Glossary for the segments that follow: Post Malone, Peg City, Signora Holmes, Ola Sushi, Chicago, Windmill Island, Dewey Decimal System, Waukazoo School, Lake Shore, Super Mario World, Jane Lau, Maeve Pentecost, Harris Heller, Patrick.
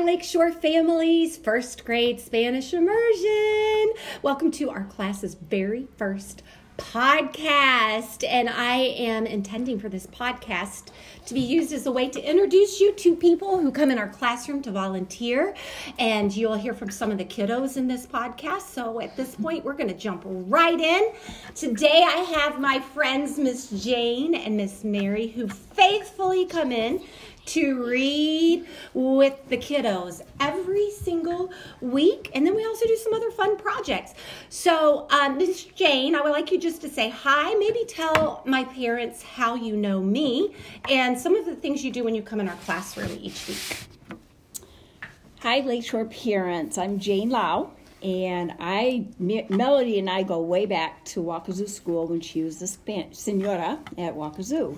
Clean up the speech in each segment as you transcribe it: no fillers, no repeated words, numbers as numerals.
Hi, Lake Shore families, first grade Spanish immersion. Welcome to our class's very first podcast. And I am intending for this podcast to be used as a way to introduce you to people who come in our classroom to volunteer. And you'll hear from some of the kiddos in this podcast. So at this point, we're going to jump right in. Today, I have my friends, Miss Jane and Miss Mary, who faithfully come in to read with the kiddos every single week. And then we also do some other fun projects. So Miss Jane, I would like you just to say hi, maybe tell my parents how you know me and some of the things you do when you come in our classroom each week. Hi, Lakeshore parents. I'm Jane Lau, and Melody and I go way back to Waukazoo School when she was the Signora at Waukazoo.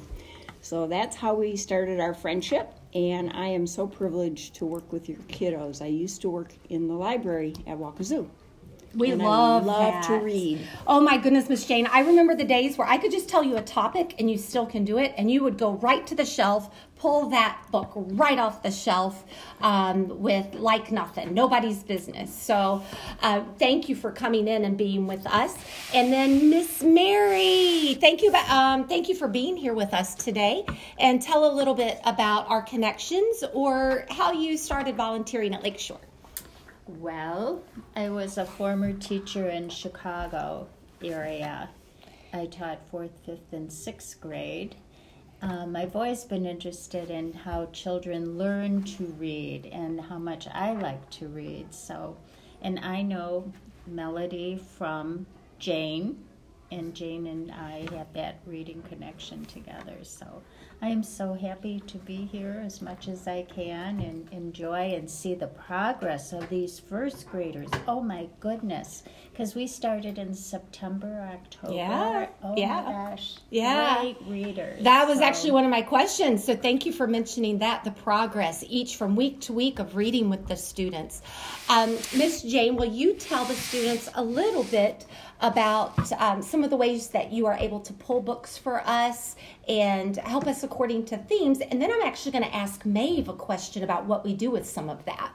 So that's how we started our friendship, and I am so privileged to work with your kiddos. I used to work in the library at Waukazoo. I love to read. Oh my goodness, Miss Jane. I remember the days where I could just tell you a topic and you still can do it, and you would go right to the shelf, pull that book right off the shelf with like nothing, nobody's business. So thank you for coming in and being with us. And then Miss Mary, thank you for being here with us today, and tell a little bit about our connections or how you started volunteering at Lake Shore. Well, I was a former teacher in Chicago area. I taught 4th, 5th, and 6th grade. I've always been interested in how children learn to read and how much I like to read. So, and I know Melody from Jane, and Jane and I had that reading connection together. So I am so happy to be here as much as I can and enjoy and see the progress of these first graders. Oh my goodness, because we started in September, October. Yeah. Oh yeah. My gosh. Yeah. Great readers. That was actually one of my questions. So thank you for mentioning that, the progress each from week to week of reading with the students. Miss Jane, will you tell the students a little bit about some of the ways that you are able to pull books for us and help us according to themes? And then I'm actually going to ask Maeve a question about what we do with some of that.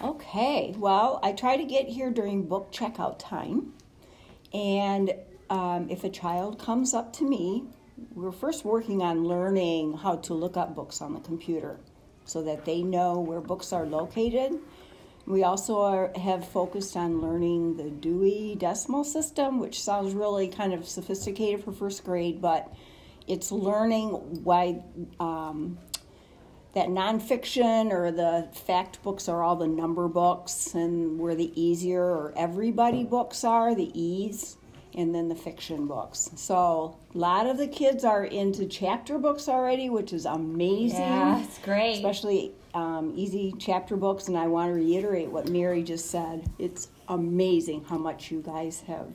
Okay, well, I try to get here during book checkout time. And if a child comes up to me, we're first working on learning how to look up books on the computer so that they know where books are located. We also have focused on learning the Dewey Decimal System, which sounds really kind of sophisticated for first grade, but it's learning why that nonfiction or the fact books are all the number books, and where the easier or everybody books are, the E's, and then the fiction books. So a lot of the kids are into chapter books already, which is amazing. Yeah, it's great. Especially easy chapter books, and I want to reiterate what Mary just said. It's amazing how much you guys have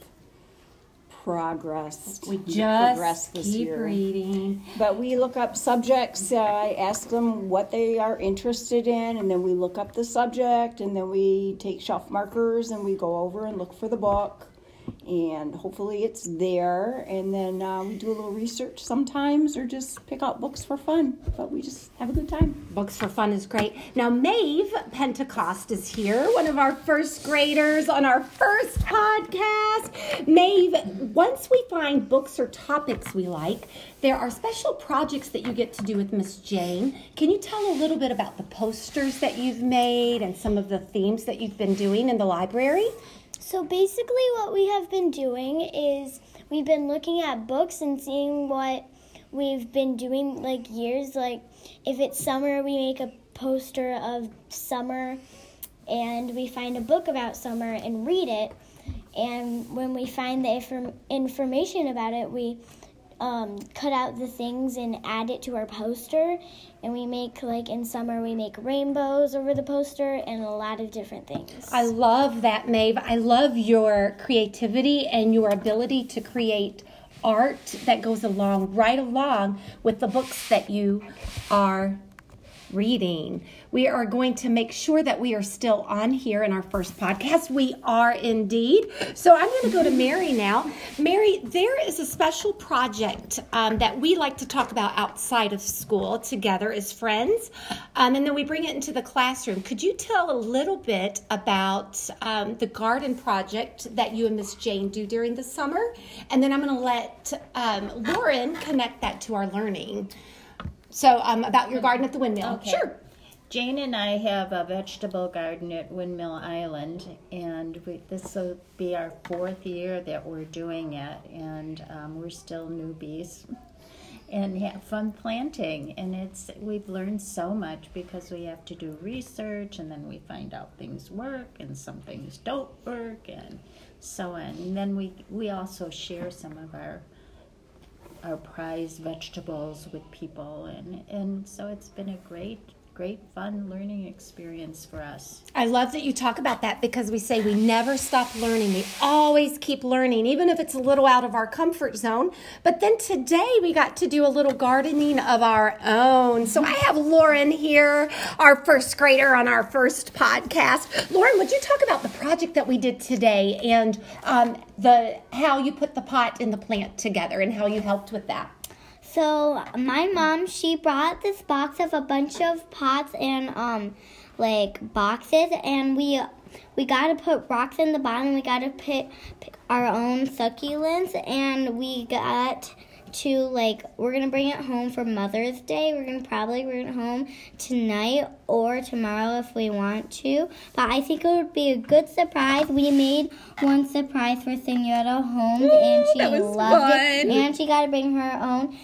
progressed. We just keep reading. But we look up subjects. I ask them what they are interested in, and then we look up the subject, and then we take shelf markers, and we go over and look for the book. And hopefully it's there. And then we do a little research sometimes, or just pick out books for fun. But we just have a good time. Books for fun is great. Now, Maeve Pentecost is here, one of our first graders on our first podcast. Maeve, once we find books or topics we like, there are special projects that you get to do with Miss Jane. Can you tell a little bit about the posters that you've made and some of the themes that you've been doing in the library? So basically what we have been doing is we've been looking at books and seeing what we've been doing, like years. Like if it's summer, we make a poster of summer, and we find a book about summer and read it. And when we find the information about it, we cut out the things and add it to our poster. And we make, like in summer, we make rainbows over the poster and a lot of different things. I love that, Maeve. I love your creativity and your ability to create art that goes along with the books that you are reading. We are going to make sure that we are still on here in our first podcast. We are indeed. So I'm going to go to Mary now. Mary, there is a special project that we like to talk about outside of school together as friends, and then we bring it into the classroom. Could you tell a little bit about the garden project that you and Miss Jane do during the summer? And then I'm going to let Lauren connect that to our learning. So about your garden at the Windmill. Okay. Sure. Jane and I have a vegetable garden at Windmill Island, and this will be our fourth year that we're doing it, and we're still newbies and have fun planting. And we've learned so much because we have to do research, and then we find out things work and some things don't work and so on. And then we also share some of our prized vegetables with people, and so it's been a great fun learning experience for us. I love that you talk about that, because we say we never stop learning. We always keep learning, even if it's a little out of our comfort zone. But then today we got to do a little gardening of our own. So I have Lauren here, our first grader on our first podcast. Lauren, would you talk about the project that we did today and how you put the pot and the plant together and how you helped with that? So my mom, she brought this box of a bunch of pots and boxes, and we got to put rocks in the bottom. We got to pick our own succulents, and we got to we're gonna bring it home for Mother's Day. We're gonna probably bring it home tonight or tomorrow if we want to. But I think it would be a good surprise. We made one surprise for Signora Holmes, and she loved it. And she got to bring her own.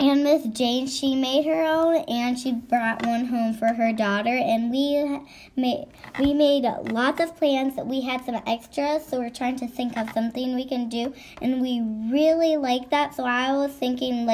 And Miss Jane, she made her own, and she brought one home for her daughter. And we made lots of plans. We had some extras, so we're trying to think of something we can do. And we really like that. So I was thinking,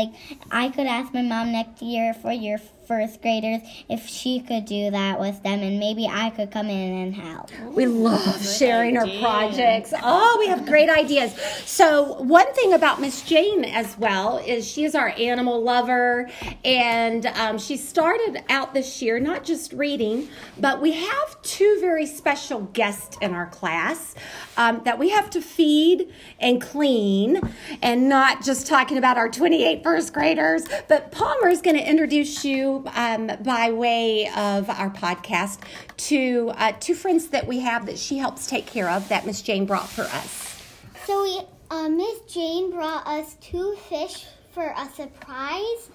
I could ask my mom next year for your first graders if she could do that with them, and maybe I could come in and help. We love sharing our projects. Oh, we have great ideas. So one thing about Miss Jane as well is she is our animal lover, and she started out this year not just reading, but we have two very special guests in our class that we have to feed and clean, and not just talking about our 28 first graders, but Palmer's going to introduce you by way of our podcast to two friends that we have that she helps take care of that Miss Jane brought for us. So Miss Jane brought us two fish for a surprise,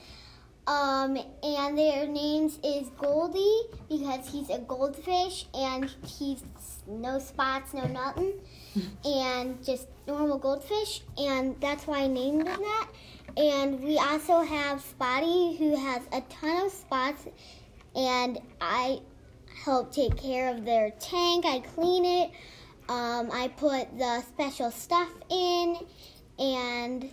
and their names is Goldie because he's a goldfish and he's no spots, no nothing, and just normal goldfish, and that's why I named him that. And we also have Spotty, who has a ton of spots, and I help take care of their tank. I clean it. I put the special stuff in, and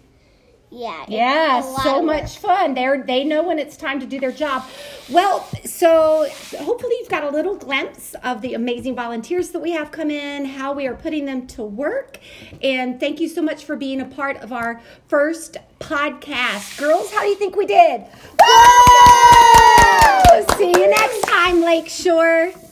yeah, so much fun. They know when it's time to do their job. Well, so hopefully you've got a little glimpse of the amazing volunteers that we have come in, how we are putting them to work, and thank you so much for being a part of our first podcast. Girls, how do you think we did? Woo! See you next time, Lake Shore.